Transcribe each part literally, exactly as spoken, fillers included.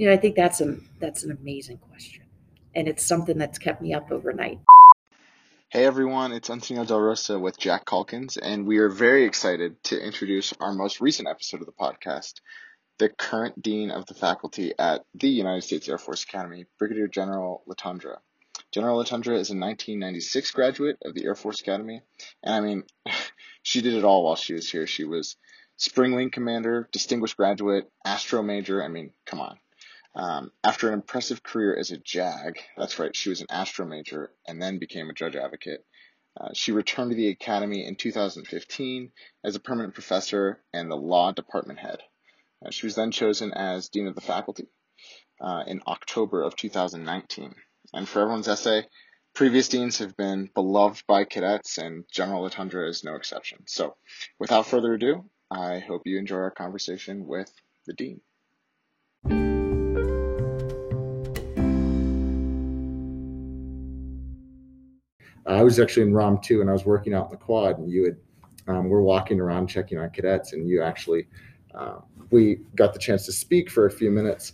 You know, I think that's an, that's an amazing question. And it's something that's kept me up overnight. Hey everyone, it's Antonio Del Rosa with Jack Calkins, and we are very excited to introduce our most recent episode of the podcast, the current Dean of the Faculty at the United States Air Force Academy, Brigadier General Letendre. General Letendre is a nineteen ninety-six graduate of the Air Force Academy, and I mean, she did it all while she was here. She was Spring Wing Commander, Distinguished Graduate, ASTRO Major, I mean, come on. Um, after an impressive career as a JAG, that's right, she was an ASTRO major and then became a judge advocate. Uh, she returned to the Academy in two thousand fifteen as a permanent professor and the law department head. Uh, she was then chosen as Dean of the Faculty uh, in October of two thousand nineteen. And for everyone's essay, previous deans have been beloved by cadets, and General Letendre is no exception. So without further ado, I hope you enjoy our conversation with the dean. I was actually in ROM two, and I was working out in the quad, and you had, um, we're walking around checking on cadets, and you actually, uh, we got the chance to speak for a few minutes.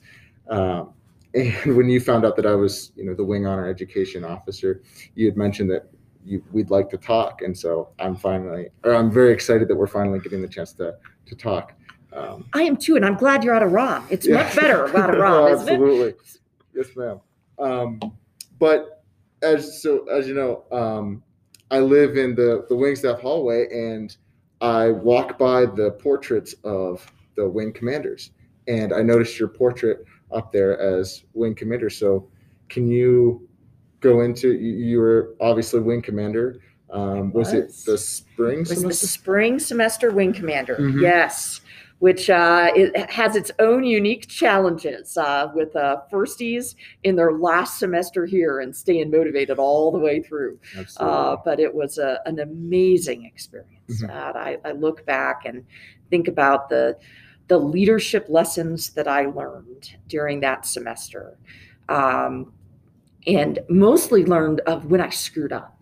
Um, and when you found out that I was, you know, the Wing Honor Education Officer, you had mentioned that you, we'd like to talk. And so I'm finally, or I'm very excited that we're finally getting the chance to, to talk. Um, I am too, and I'm glad you're out of ROM. It's yeah. much better out of ROM, oh, isn't absolutely. It? Absolutely. Yes, ma'am. Um, but As so as you know, um, I live in the, the wing staff hallway, and I walk by the portraits of the wing commanders, and I noticed your portrait up there as wing commander. So can you go into, you, you were obviously wing commander. Um, was, was it the spring was semester? Was the spring semester wing commander, mm-hmm. yes, which uh, it has its own unique challenges uh, with uh, firsties in their last semester here and staying motivated all the way through. Uh, but it was a, an amazing experience. Mm-hmm. Uh, I, I look back and think about the, the leadership lessons that I learned during that semester, um, and mostly learned of when I screwed up.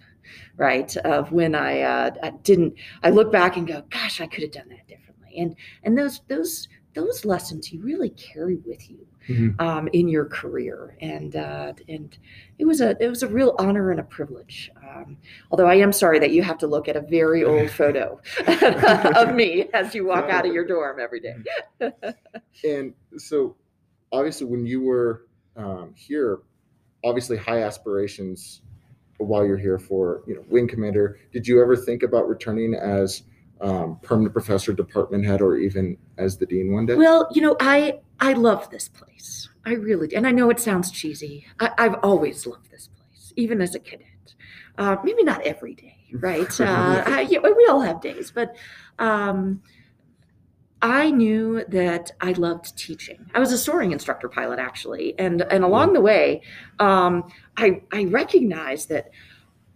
Right. Of when I, uh, I didn't, I look back and go, gosh, I could have done that differently. And, and those, those, those lessons you really carry with you, mm-hmm. um, in your career. And, uh, and it was a, it was a real honor and a privilege. Um, although I am sorry that you have to look at a very old photo of me as you walk no. out of your dorm every day. And so obviously when you were, um, here, obviously high aspirations while you're here for, you know, wing commander. Did you ever think about returning as um, permanent professor, department head, or even as the dean one day? Well, you know, I I love this place. I really do. And I know it sounds cheesy. I, I've always loved this place, even as a cadet. Uh, maybe not every day, right? Uh, I, yeah, we all have days, but um, I knew that I loved teaching. I was a soaring instructor pilot, actually. And and along the way, um, I, I recognized that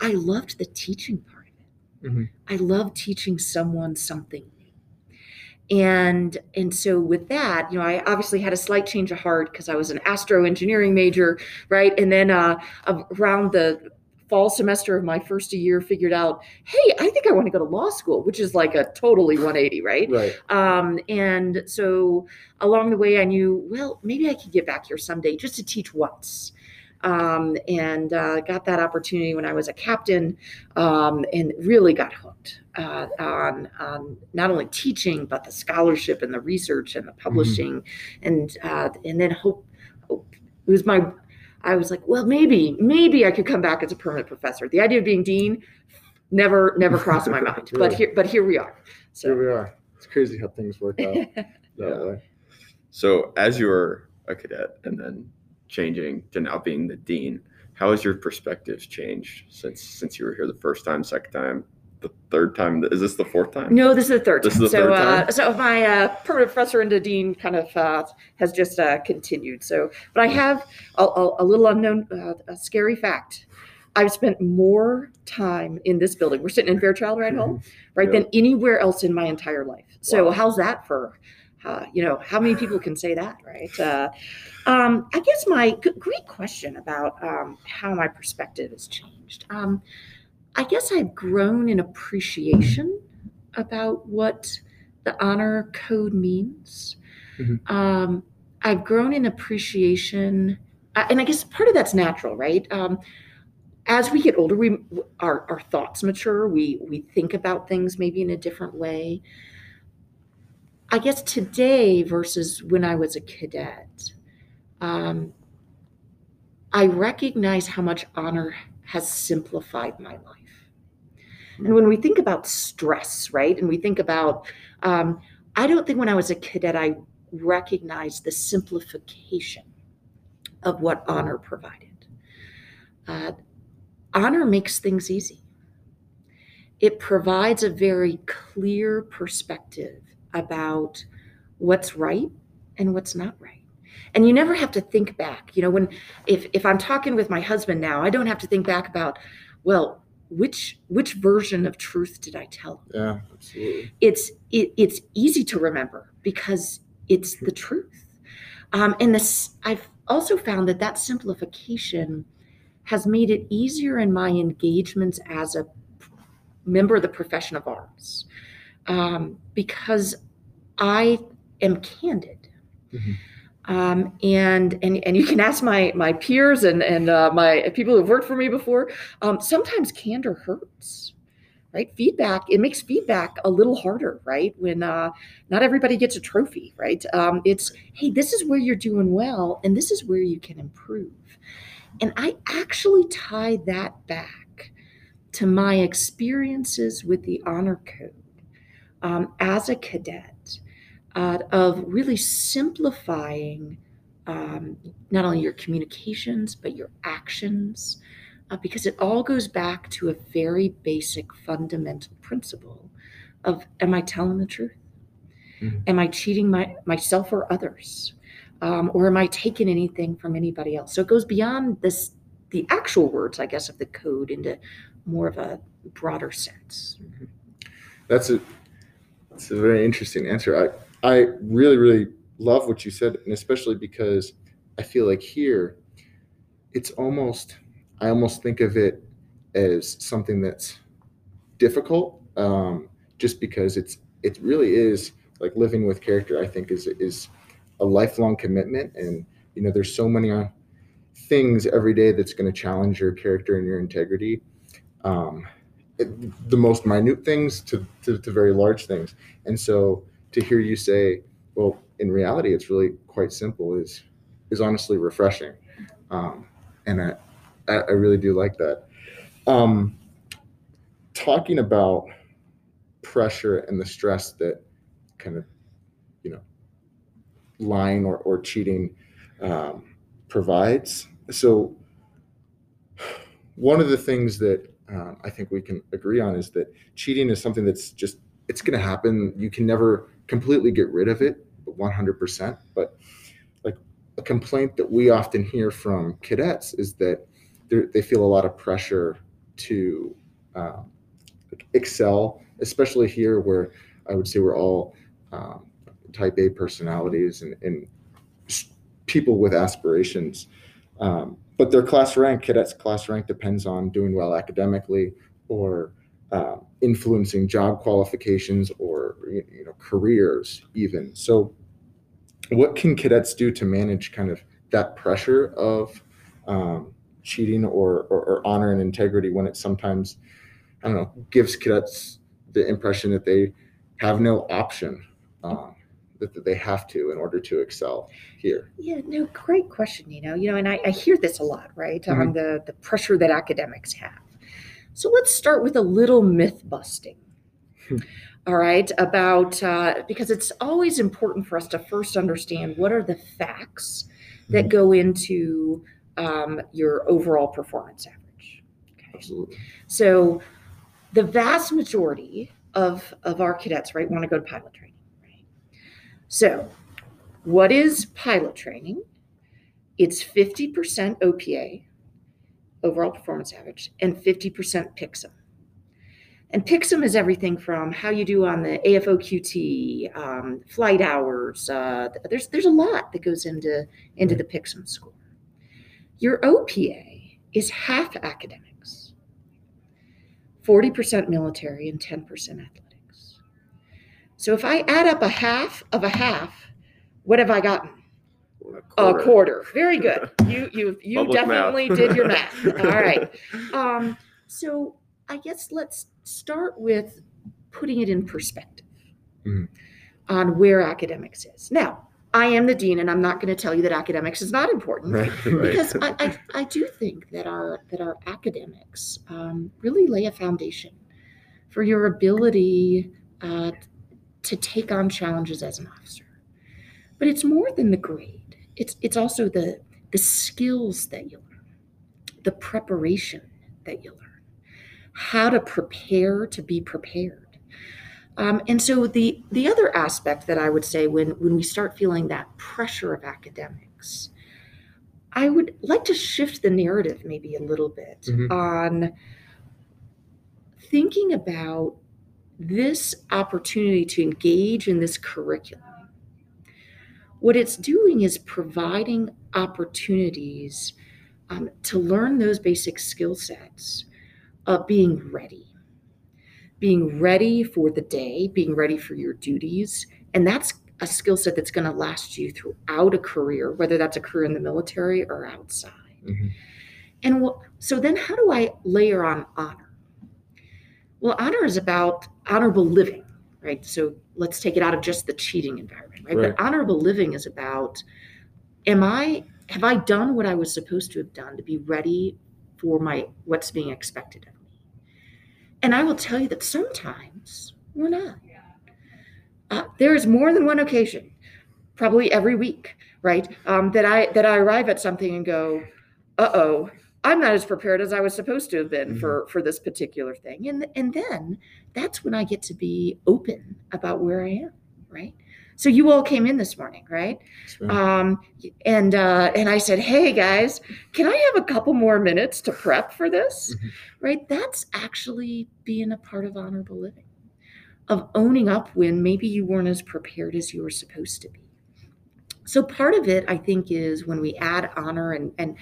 I loved the teaching part of it. Mm-hmm. I loved teaching someone something new. And, and so with that, you know, I obviously had a slight change of heart because I was an astro engineering major, right? And then uh, around the fall semester of my first year, figured out, hey, I think I want to go to law school, which is like a totally one eighty, right? Right. Um, and so along the way, I knew, well, maybe I could get back here someday just to teach once. Um, and uh, got that opportunity when I was a captain, um, and really got hooked uh, on, on not only teaching, but the scholarship and the research and the publishing. Mm-hmm. And uh, and then hope, hope it was my... I was like, well, maybe, maybe I could come back as a permanent professor. The idea of being dean never, never crossed my mind. Really? But here, but here we are. So here we are. It's crazy how things work out that yeah. way. So, as you were a cadet and then changing to now being the dean, how has your perspectives changed since since you were here the first time, second time? The third time? Is this the fourth time? No, this is the third time. This is the so, third time? Uh, so my uh, permanent professor into dean kind of uh, has just uh, continued. So, but I have a, a, a little unknown, uh, a scary fact. I've spent more time in this building. We're sitting in Fairchild right home, right, yeah. than anywhere else in my entire life. So wow. how's that for, uh, you know, how many people can say that, right? Uh, um, I guess my g- great question about um, how my perspective has changed. Um, I guess I've grown in appreciation about what the honor code means. Mm-hmm. Um, I've grown in appreciation, and I guess part of that's natural, right? Um, as we get older, we our, our thoughts mature. We we think about things maybe in a different way. I guess today versus when I was a cadet, um, I recognize how much honor has simplified my life. And when we think about stress, right? And we think about, um, I don't think when I was a cadet, I recognized the simplification of what honor provided. Uh, honor makes things easy. It provides a very clear perspective about what's right and what's not right. And you never have to think back. You know, when if if I'm talking with my husband now, I don't have to think back about, well, which which version of truth did I tell him? Yeah, absolutely. It's it, it's easy to remember because it's the truth. Um, and this, I've also found that that simplification has made it easier in my engagements as a member of the profession of arms, um, because I am candid. Mm-hmm. Um, and, and, and you can ask my, my peers and, and, uh, my people who've worked for me before, um, sometimes candor hurts, right? Feedback, it makes feedback a little harder, right? When, uh, not everybody gets a trophy, right? Um, it's, hey, this is where you're doing well, and this is where you can improve. And I actually tie that back to my experiences with the honor code, um, as a cadet. Uh, of really simplifying um, not only your communications, but your actions, uh, because it all goes back to a very basic fundamental principle of, am I telling the truth? Mm-hmm. Am I cheating my, myself or others? Um, or am I taking anything from anybody else? So it goes beyond this, the actual words, I guess, of the code into more of a broader sense. Mm-hmm. That's a, that's a very interesting answer. I, I really, really love what you said, and especially because I feel like here, it's almost, I almost think of it as something that's difficult, um, just because it's, it really is like living with character, I think is, is a lifelong commitment. And, you know, there's so many uh, things every day that's going to challenge your character and your integrity. Um, it, the most minute things to, to, to very large things. And so, to hear you say, well, in reality, it's really quite simple, is is honestly refreshing. Um, and I, I really do like that. Um, talking about pressure and the stress that kind of, you know, lying or, or cheating um, provides. So one of the things that um, I think we can agree on is that cheating is something that's just, it's going to happen. You can never completely get rid of it, one hundred percent. But like a complaint that we often hear from cadets is that they feel a lot of pressure to um, excel, especially here where I would say we're all um, type A personalities and, and people with aspirations. Um, but their class rank, cadets' class rank, depends on doing well academically or Uh, influencing job qualifications or, you know, careers even. So what can cadets do to manage kind of that pressure of um, cheating or, or, or honor and integrity when it sometimes, I don't know, gives cadets the impression that they have no option, um, that, that they have to in order to excel here? Yeah, no, great question, you know, you know, and I, I hear this a lot, right, mm-hmm. on the, the pressure that academics have. So let's start with a little myth busting, all right, about, uh, because it's always important for us to first understand what are the facts that go into um, your overall performance average. Okay. Absolutely. So the vast majority of, of our cadets, right, want to go to pilot training, right? So what is pilot training? It's fifty percent O P A. Overall performance average, and fifty percent P I X M. And P I X M is everything from how you do on the A F O Q T, um, flight hours. Uh, there's there's a lot that goes into, into the P I X M score. Your O P A is half academics, forty percent military, and ten percent athletics. So if I add up a half of a half, what have I gotten? A quarter. A quarter. Very good. You you you Public definitely math. did your math. All right. Um, so I guess let's start with putting it in perspective mm-hmm. on where academics is. Now, I am the dean, and I'm not going to tell you that academics is not important, right, right. because I, I I do think that our that our academics um, really lay a foundation for your ability uh, to take on challenges as an officer. But it's more than the grade. It's it's also the the skills that you learn, the preparation that you learn, how to prepare to be prepared. Um, and so the the other aspect that I would say when, when we start feeling that pressure of academics, I would like to shift the narrative maybe a little bit mm-hmm. on thinking about this opportunity to engage in this curriculum. What it's doing is providing opportunities um, to learn those basic skill sets of being ready. Being ready for the day, being ready for your duties. And that's a skill set that's going to last you throughout a career, whether that's a career in the military or outside. Mm-hmm. And what, so then how do I layer on honor? Well, honor is about honorable living, right? So let's take it out of just the cheating environment, right? right? But honorable living is about, am I, have I done what I was supposed to have done to be ready for my, what's being expected of me? And I will tell you that sometimes we're not. Uh, there is more than one occasion, probably every week, right? Um, that I that I arrive at something and go, uh-oh, I'm not as prepared as I was supposed to have been mm-hmm. for, for this particular thing. And, and then that's when I get to be open about where I am, right? So you all came in this morning, right? Sure. Um, and uh, and I said, hey guys, can I have a couple more minutes to prep for this? Mm-hmm. Right? That's actually being a part of honorable living, of owning up when maybe you weren't as prepared as you were supposed to be. So part of it, I think, is when we add honor and, and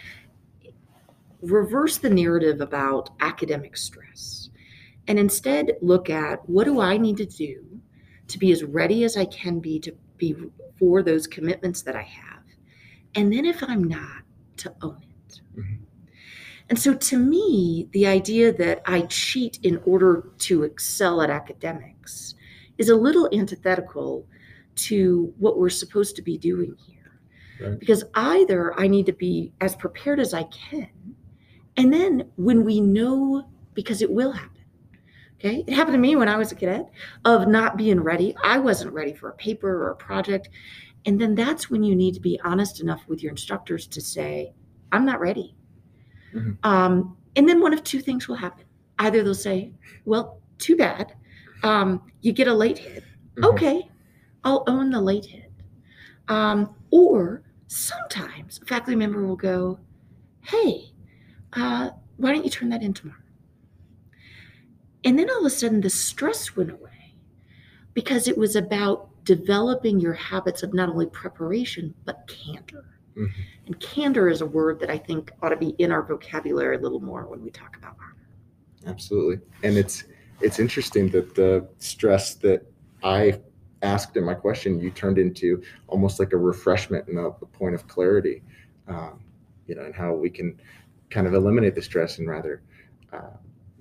reverse the narrative about academic stress and instead look at what do I need to do to be as ready as I can be to be for those commitments that I have. And then if I'm not, to own it. Mm-hmm. And so to me, the idea that I cheat in order to excel at academics is a little antithetical to what we're supposed to be doing here. Right. Because either I need to be as prepared as I can, and then when we know, because it will happen. Okay. It happened to me when I was a cadet of not being ready. I wasn't ready for a paper or a project. And then that's when you need to be honest enough with your instructors to say, I'm not ready. Mm-hmm. Um, and then one of two things will happen. Either they'll say, well, too bad. Um, you get a late hit. Mm-hmm. Okay. I'll own the late hit. Um, or sometimes a faculty member will go, hey, uh, why don't you turn that in tomorrow? And then all of a sudden the stress went away because it was about developing your habits of not only preparation, but candor. Mm-hmm. And candor is a word that I think ought to be in our vocabulary a little more when we talk about honor. Absolutely. And it's it's interesting that the stress that I asked in my question, you turned into almost like a refreshment and a, a point of clarity, um, you know, and how we can kind of eliminate the stress and rather uh,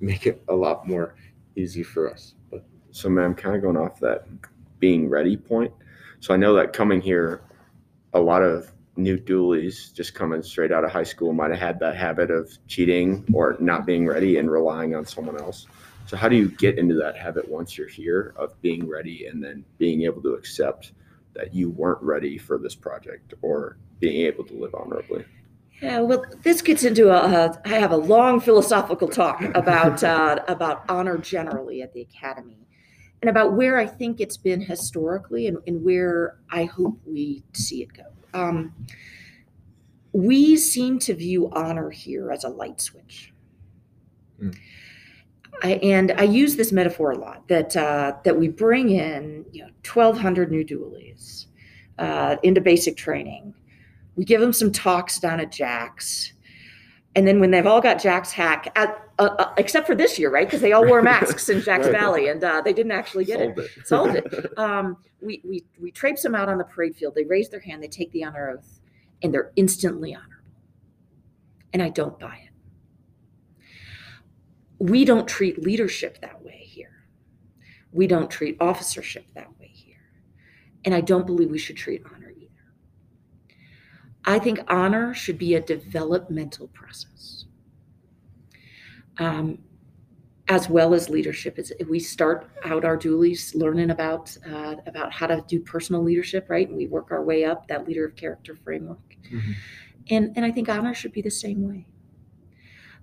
make it a lot more easy for us. But so, ma'am, kind of going off that being ready point. So I know that coming here, a lot of new dualies just coming straight out of high school might have had that habit of cheating or not being ready and relying on someone else. So how do you get into that habit once you're here of being ready and then being able to accept that you weren't ready for this project or being able to live honorably? Yeah, well, this gets into a, uh, I have a long philosophical talk about uh, about honor generally at the Academy and about where I think it's been historically and, and where I hope we see it go. Um, we seem to view honor here as a light switch. Mm. I, and I use this metaphor a lot, that uh, that we bring in, you know, twelve hundred new dualies uh, into basic training. We give them some talks down at Jack's. And then when they've all got Jack's hack, at, uh, uh, except for this year, right? Because they all wore masks in Jack's Valley and uh, they didn't actually get Sold it. it. Sold it. Um, we, we, we traipse them out on the parade field. They raise their hand. They take the honor oath. and they're instantly honorable. And I don't buy it. We don't treat leadership that way here. We don't treat officership that way here. And I don't believe we should treat honor either. I think honor should be a developmental process, um, as well as leadership. It's, we start out our dualies learning about uh, about how to do personal leadership, right? And we work our way up that leader of character framework. Mm-hmm. And, and I think honor should be the same way.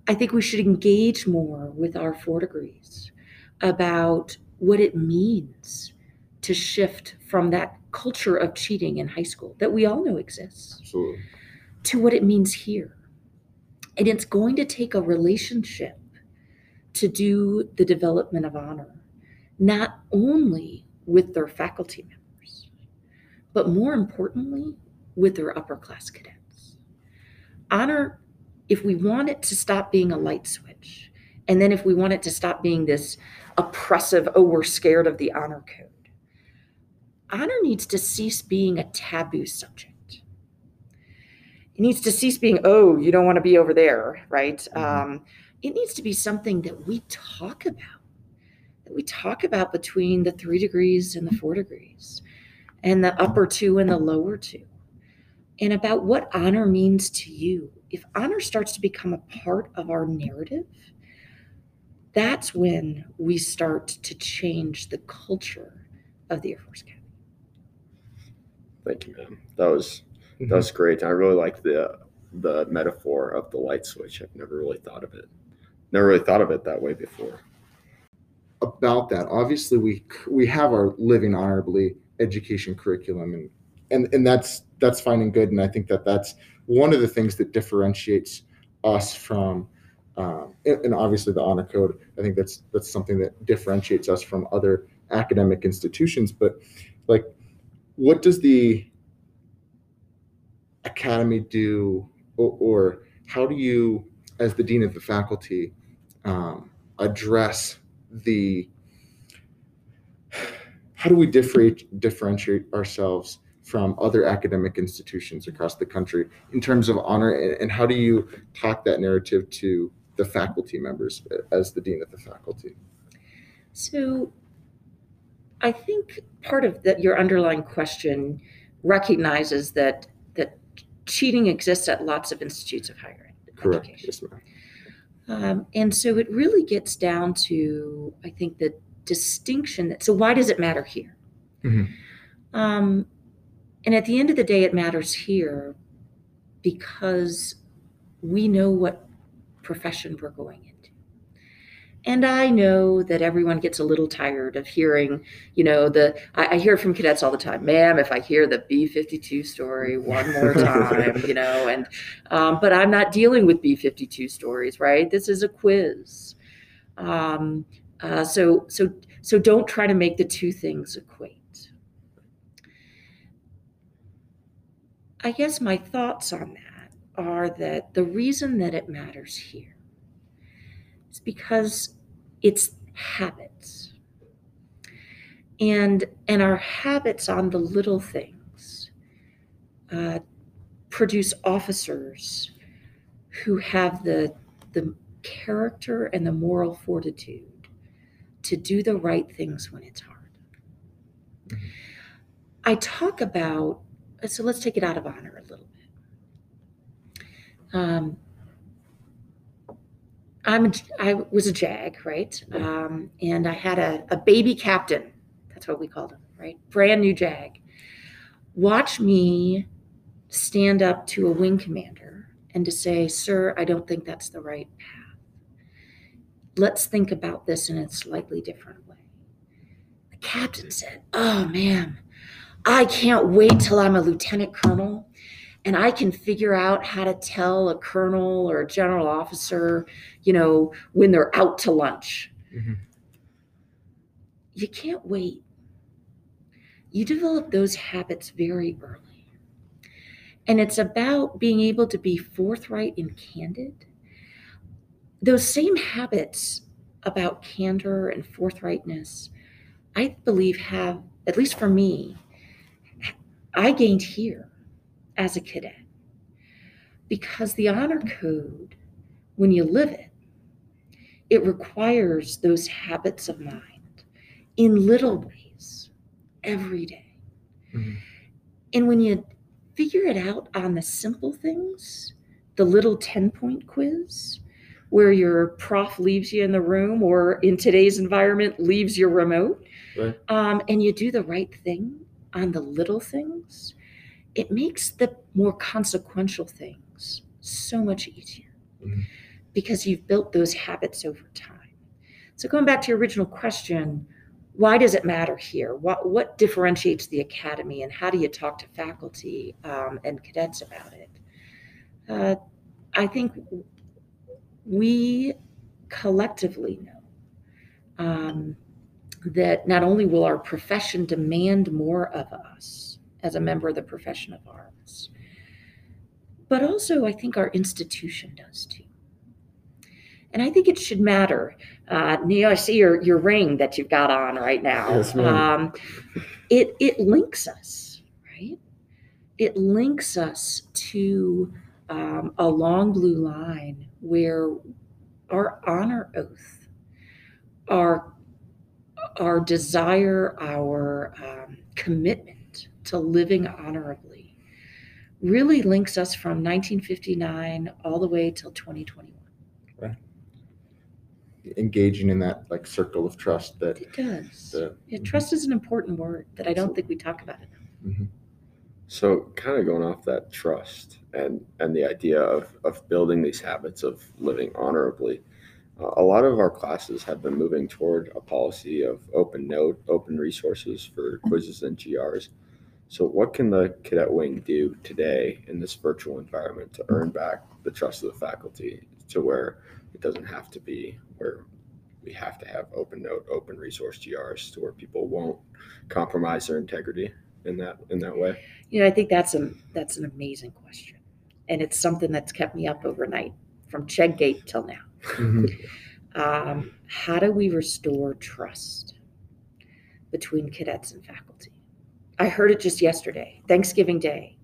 I think we should engage more with our four degrees about what it means to shift from that culture of cheating in high school that we all know exists. Absolutely. To what it means here. And it's going to take a relationship to do the development of honor, not only with their faculty members, but more importantly, with their upper class cadets. Honor, if we want it to stop being a light switch, and then if we want it to stop being this oppressive, oh, we're scared of the honor code, honor needs to cease being a taboo subject. It needs to cease being, oh, you don't want to be over there, right? Mm-hmm. Um, It needs to be something that we talk about, that we talk about between the three degrees and the four degrees, and the upper two and the lower two, and about what honor means to you. If honor starts to become a part of our narrative, that's when we start to change the culture of the Air Force Academy. Thank you, ma'am. That was, mm-hmm. that was great. I really like the, the metaphor of the light switch. I've never really thought of it. Never really thought of it that way before. About that, obviously we we have our Living Honorably education curriculum, and and and that's that's fine and good. And I think that that's one of the things that differentiates us from, um, and obviously the honor code. I think that's that's something that differentiates us from other academic institutions. But like, what does the academy do, or, or how do you, as the dean of the faculty, Um, address the, how do we differentiate differentiate ourselves from other academic institutions across the country in terms of honor, and, and how do you talk that narrative to the faculty members as the dean of the faculty? So I think part of that, your underlying question recognizes that that cheating exists at lots of institutes of higher Correct. Education. Yes, ma'am. Um, and so it really gets down to, I think, the distinction that, so why does it matter here? Mm-hmm. Um, and at the end of the day, it matters here because we know what profession we're going into. And I know that everyone gets a little tired of hearing, you know, the, I, I hear from cadets all the time, ma'am, if I hear the B fifty-two story one more time, you know, and, um, but I'm not dealing with B fifty-two stories, right? This is a quiz. Um, uh, so, so, so don't try to make the two things equate. I guess my thoughts on that are that the reason that it matters here, it's because it's habits, and and our habits on the little things uh, produce officers who have the the character and the moral fortitude to do the right things when it's hard. Mm-hmm. I talk about, so let's take it out of honor a little bit. Um, I'm a, I was a JAG, right? Um, and I had a, a baby captain. That's what we called him, right? Brand new JAG. Watch me stand up to a wing commander and to say, sir, I don't think that's the right path. Let's think about this in a slightly different way. The captain said, oh, man, I can't wait till I'm a lieutenant colonel and I can figure out how to tell a colonel or a general officer, you know, when they're out to lunch. Mm-hmm. You can't wait. You develop those habits very early. And it's about being able to be forthright and candid. Those same habits about candor and forthrightness, I believe have, at least for me, I gained here as a cadet. because the honor code, when you live it, it requires those habits of mind in little ways every day. Mm-hmm. And when you figure it out on the simple things, the little ten-point quiz where your prof leaves you in the room, or in today's environment, leaves your remote, right. um, and you do the right thing on the little things, it makes the more consequential things so much easier mm-hmm. because you've built those habits over time. So going back to your original question, why does it matter here? What, what differentiates the academy, and how do you talk to faculty um, and cadets about it? Uh, I think we collectively know um, that not only will our profession demand more of us as a member of the profession of arms, but also I think our institution does too. And I think it should matter. Uh, Neo, I see your, your ring that you've got on right now. Yes, ma'am. Um, it, it links us, right? It links us to um, a long blue line where our honor oath, our, our desire, our um, commitment to living honorably really links us from nineteen fifty-nine all the way till twenty twenty-one. Right. Engaging in that like circle of trust that it does. The, yeah, trust mm-hmm. is an important word that I don't so, think we talk about enough. Mm-hmm. So kind of going off that trust and, and the idea of, of building these habits of living honorably, uh, a lot of our classes have been moving toward a policy of open note, open resources for quizzes and G Rs. So what can the cadet wing do today in this virtual environment to earn back the trust of the faculty to where it doesn't have to be where we have to have open note, open resource G Rs, to where people won't compromise their integrity in that in that way? You know, I think that's a that's an amazing question, and it's something that's kept me up overnight from Cheggate till now. um, how do we restore trust between cadets and faculty? I heard it just yesterday, Thanksgiving Day.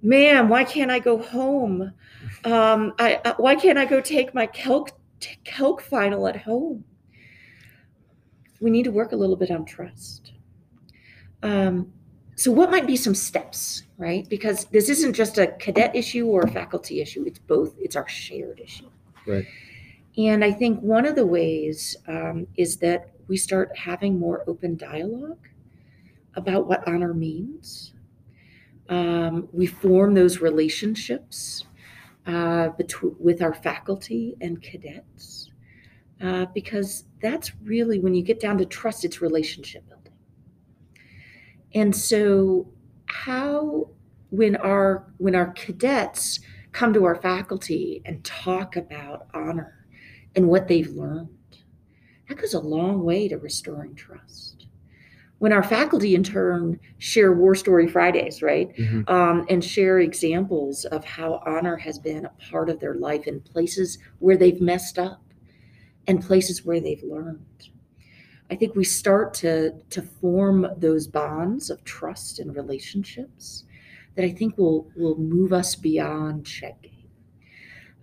Ma'am, why can't I go home? Um, I, I why can't I go take my Calc t- Calc final at home? We need to work a little bit on trust. Um, so what might be some steps, right? Because this isn't just a cadet issue or a faculty issue. It's both. It's our shared issue. Right. And I think one of the ways um, is that we start having more open dialogue about what honor means. Um, we form those relationships uh, between, with our faculty and cadets, uh, because that's really, when you get down to trust, it's relationship building. And so how, when our, when our cadets come to our faculty and talk about honor and what they've learned, that goes a long way to restoring trust. When our faculty in turn share War Story Fridays, right? Mm-hmm. Um, and share examples of how honor has been a part of their life in places where they've messed up and places where they've learned. I think we start to, to form those bonds of trust and relationships that I think will, will move us beyond Cheggate.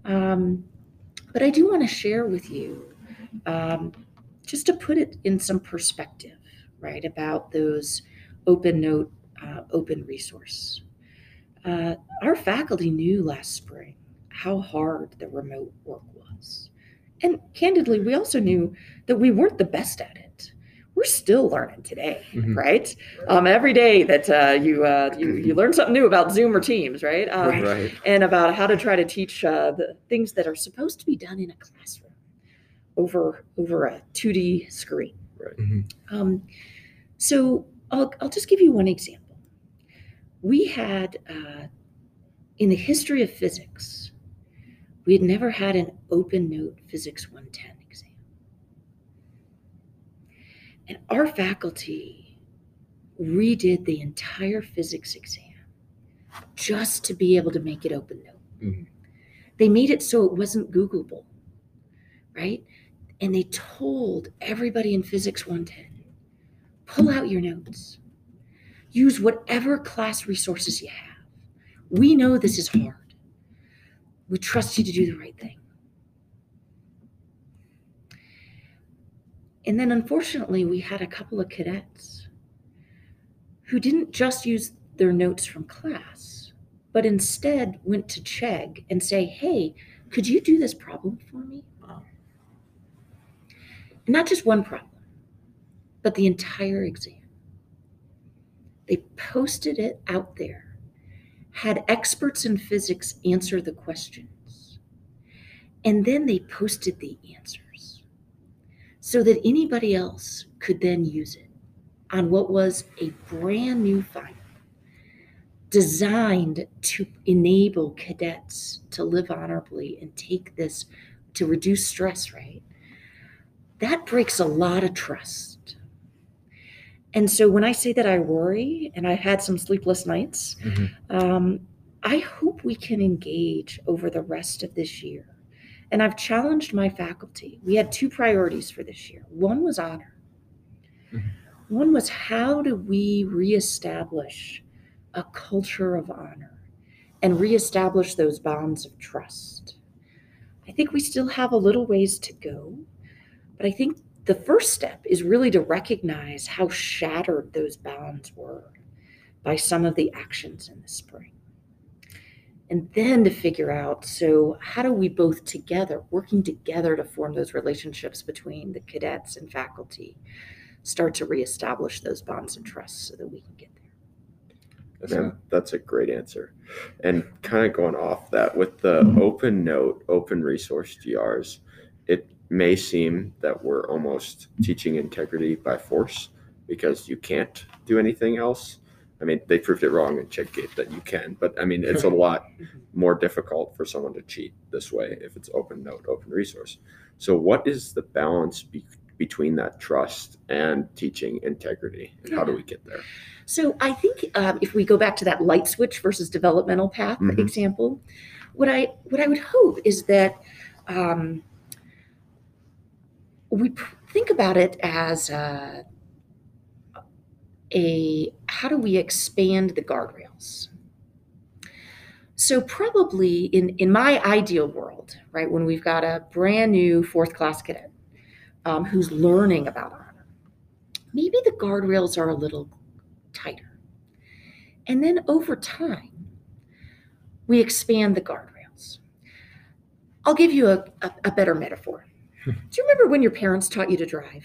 Um, but I do want to share with you, um, just to put it in some perspective, right, about those open note, uh, open resource. Uh, our faculty knew last spring how hard the remote work was. And candidly, we also knew that we weren't the best at it. We're still learning today, mm-hmm. right? Um, every day that uh, you, uh, you you learn something new about Zoom or Teams, right? Um, right. And about how to try to teach uh, the things that are supposed to be done in a classroom over, over a two D screen. Right. Mm-hmm. Um, so I'll, I'll just give you one example. We had, uh, in the history of physics, we had never had an open note physics one ten exam. And our faculty redid the entire physics exam just to be able to make it open note. Mm-hmm. They made it so it wasn't Googleable, right? And they told everybody in Physics one ten, pull out your notes. Use whatever class resources you have. We know this is hard. We trust you to do the right thing. And then unfortunately, we had a couple of cadets who didn't just use their notes from class, but instead went to Chegg and say, hey, could you do this problem for me? And not just one problem, but the entire exam. They posted it out there, had experts in physics answer the questions, and then they posted the answers so that anybody else could then use it on what was a brand new file designed to enable cadets to live honorably and take this to reduce stress, right? That breaks a lot of trust. And so when I say that I worry, and I had some sleepless nights, mm-hmm. um, I hope we can engage over the rest of this year. And I've challenged my faculty. We had two priorities for this year. One was honor. Mm-hmm. One was how do we reestablish a culture of honor and reestablish those bonds of trust? I think we still have a little ways to go, but I think the first step is really to recognize how shattered those bonds were by some of the actions in the spring. And then to figure out, so how do we both together, working together to form those relationships between the cadets and faculty, start to reestablish those bonds of trust so that we can get there. Man, that's a great answer. And kind of going off that with the open note, open resource G Rs, it may seem that we're almost teaching integrity by force because you can't do anything else. I mean, they proved it wrong in Cheggate that you can, but I mean, it's a lot more difficult for someone to cheat this way if it's open note, open resource. So what is the balance be- between that trust and teaching integrity? And yeah. How do we get there? So I think um, if we go back to that light switch versus developmental path mm-hmm. example, what I, what I would hope is that, um, we think about it as a, a, how do we expand the guardrails? So probably in, in my ideal world, right, when we've got a brand new fourth class cadet um, who's learning about honor, maybe the guardrails are a little tighter. And then over time, we expand the guardrails. I'll give you a, a, a better metaphor. Do you remember when your parents taught you to drive?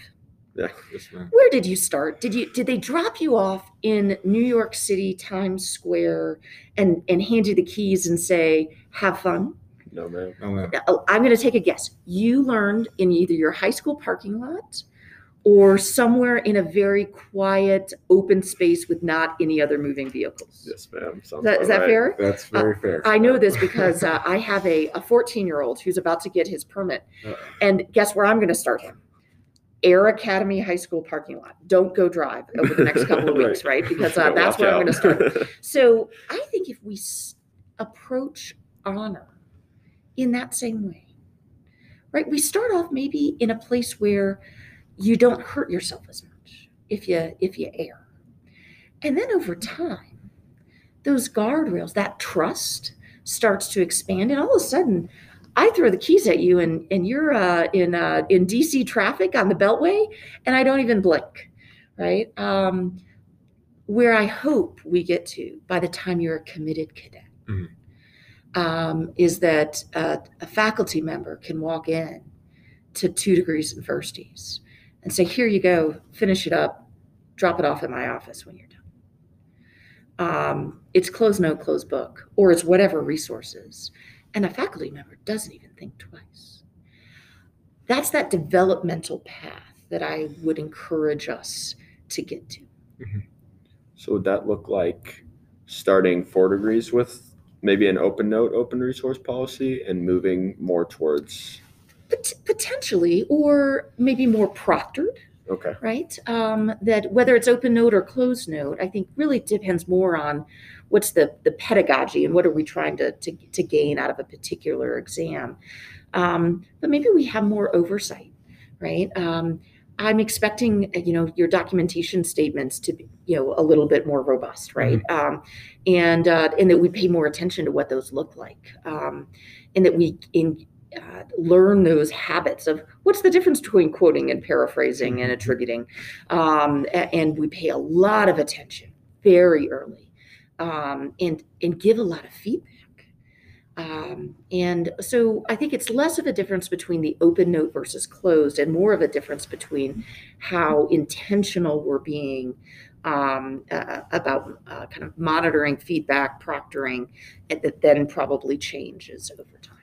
Yeah. Yes, ma'am. Where did you start? Did you did they drop you off in New York City, Times Square, and, and hand you the keys and say, have fun? No, ma'am. No, ma'am. I'm going to take a guess. You learned in either your high school parking lot or somewhere in a very quiet, open space with not any other moving vehicles. Yes, ma'am. Sounds that, is that right. Fair? That's very uh, fair. I know this because uh, I have a fourteen-year-old who's about to get his permit. Uh-oh. And guess where I'm going to start him? Air Academy High School parking lot. Don't go drive over the next couple of weeks, right. right? Because uh, that's where out. I'm going to start. So I think if we s- approach honor in that same way, right? We start off maybe in a place where you don't hurt yourself as much if you if you err. And then over time, those guardrails, that trust starts to expand. And all of a sudden, I throw the keys at you and, and you're uh, in uh, in D C traffic on the Beltway, and I don't even blink, right? Um, where I hope we get to by the time you're a committed cadet mm-hmm. um, is that uh, a faculty member can walk in to two degrees and firsties and say, here you go, finish it up, drop it off in my office when you're done. Um, it's closed note, closed book, or it's whatever resources. And a faculty member doesn't even think twice. That's that developmental path that I would encourage us to get to. Mm-hmm. So would that look like starting four degrees with maybe an open note, open resource policy and moving more towards... Pot- potentially, or maybe more proctored, okay. right? Um, that whether it's open note or closed note, I think really depends more on what's the, the pedagogy and what are we trying to, to, to gain out of a particular exam. Um, but maybe we have more oversight, right? Um, I'm expecting, you know, your documentation statements to be, you know, a little bit more robust, right? Mm-hmm. Um, and uh, and that we pay more attention to what those look like, um, and that we in, uh, learn those habits of what's the difference between quoting and paraphrasing mm-hmm. and attributing, um, and we pay a lot of attention very early, um, and and give a lot of feedback. Um, and so I think it's less of a difference between the open note versus closed and more of a difference between how intentional we're being um, uh, about uh, kind of monitoring feedback, proctoring, and that then probably changes over time.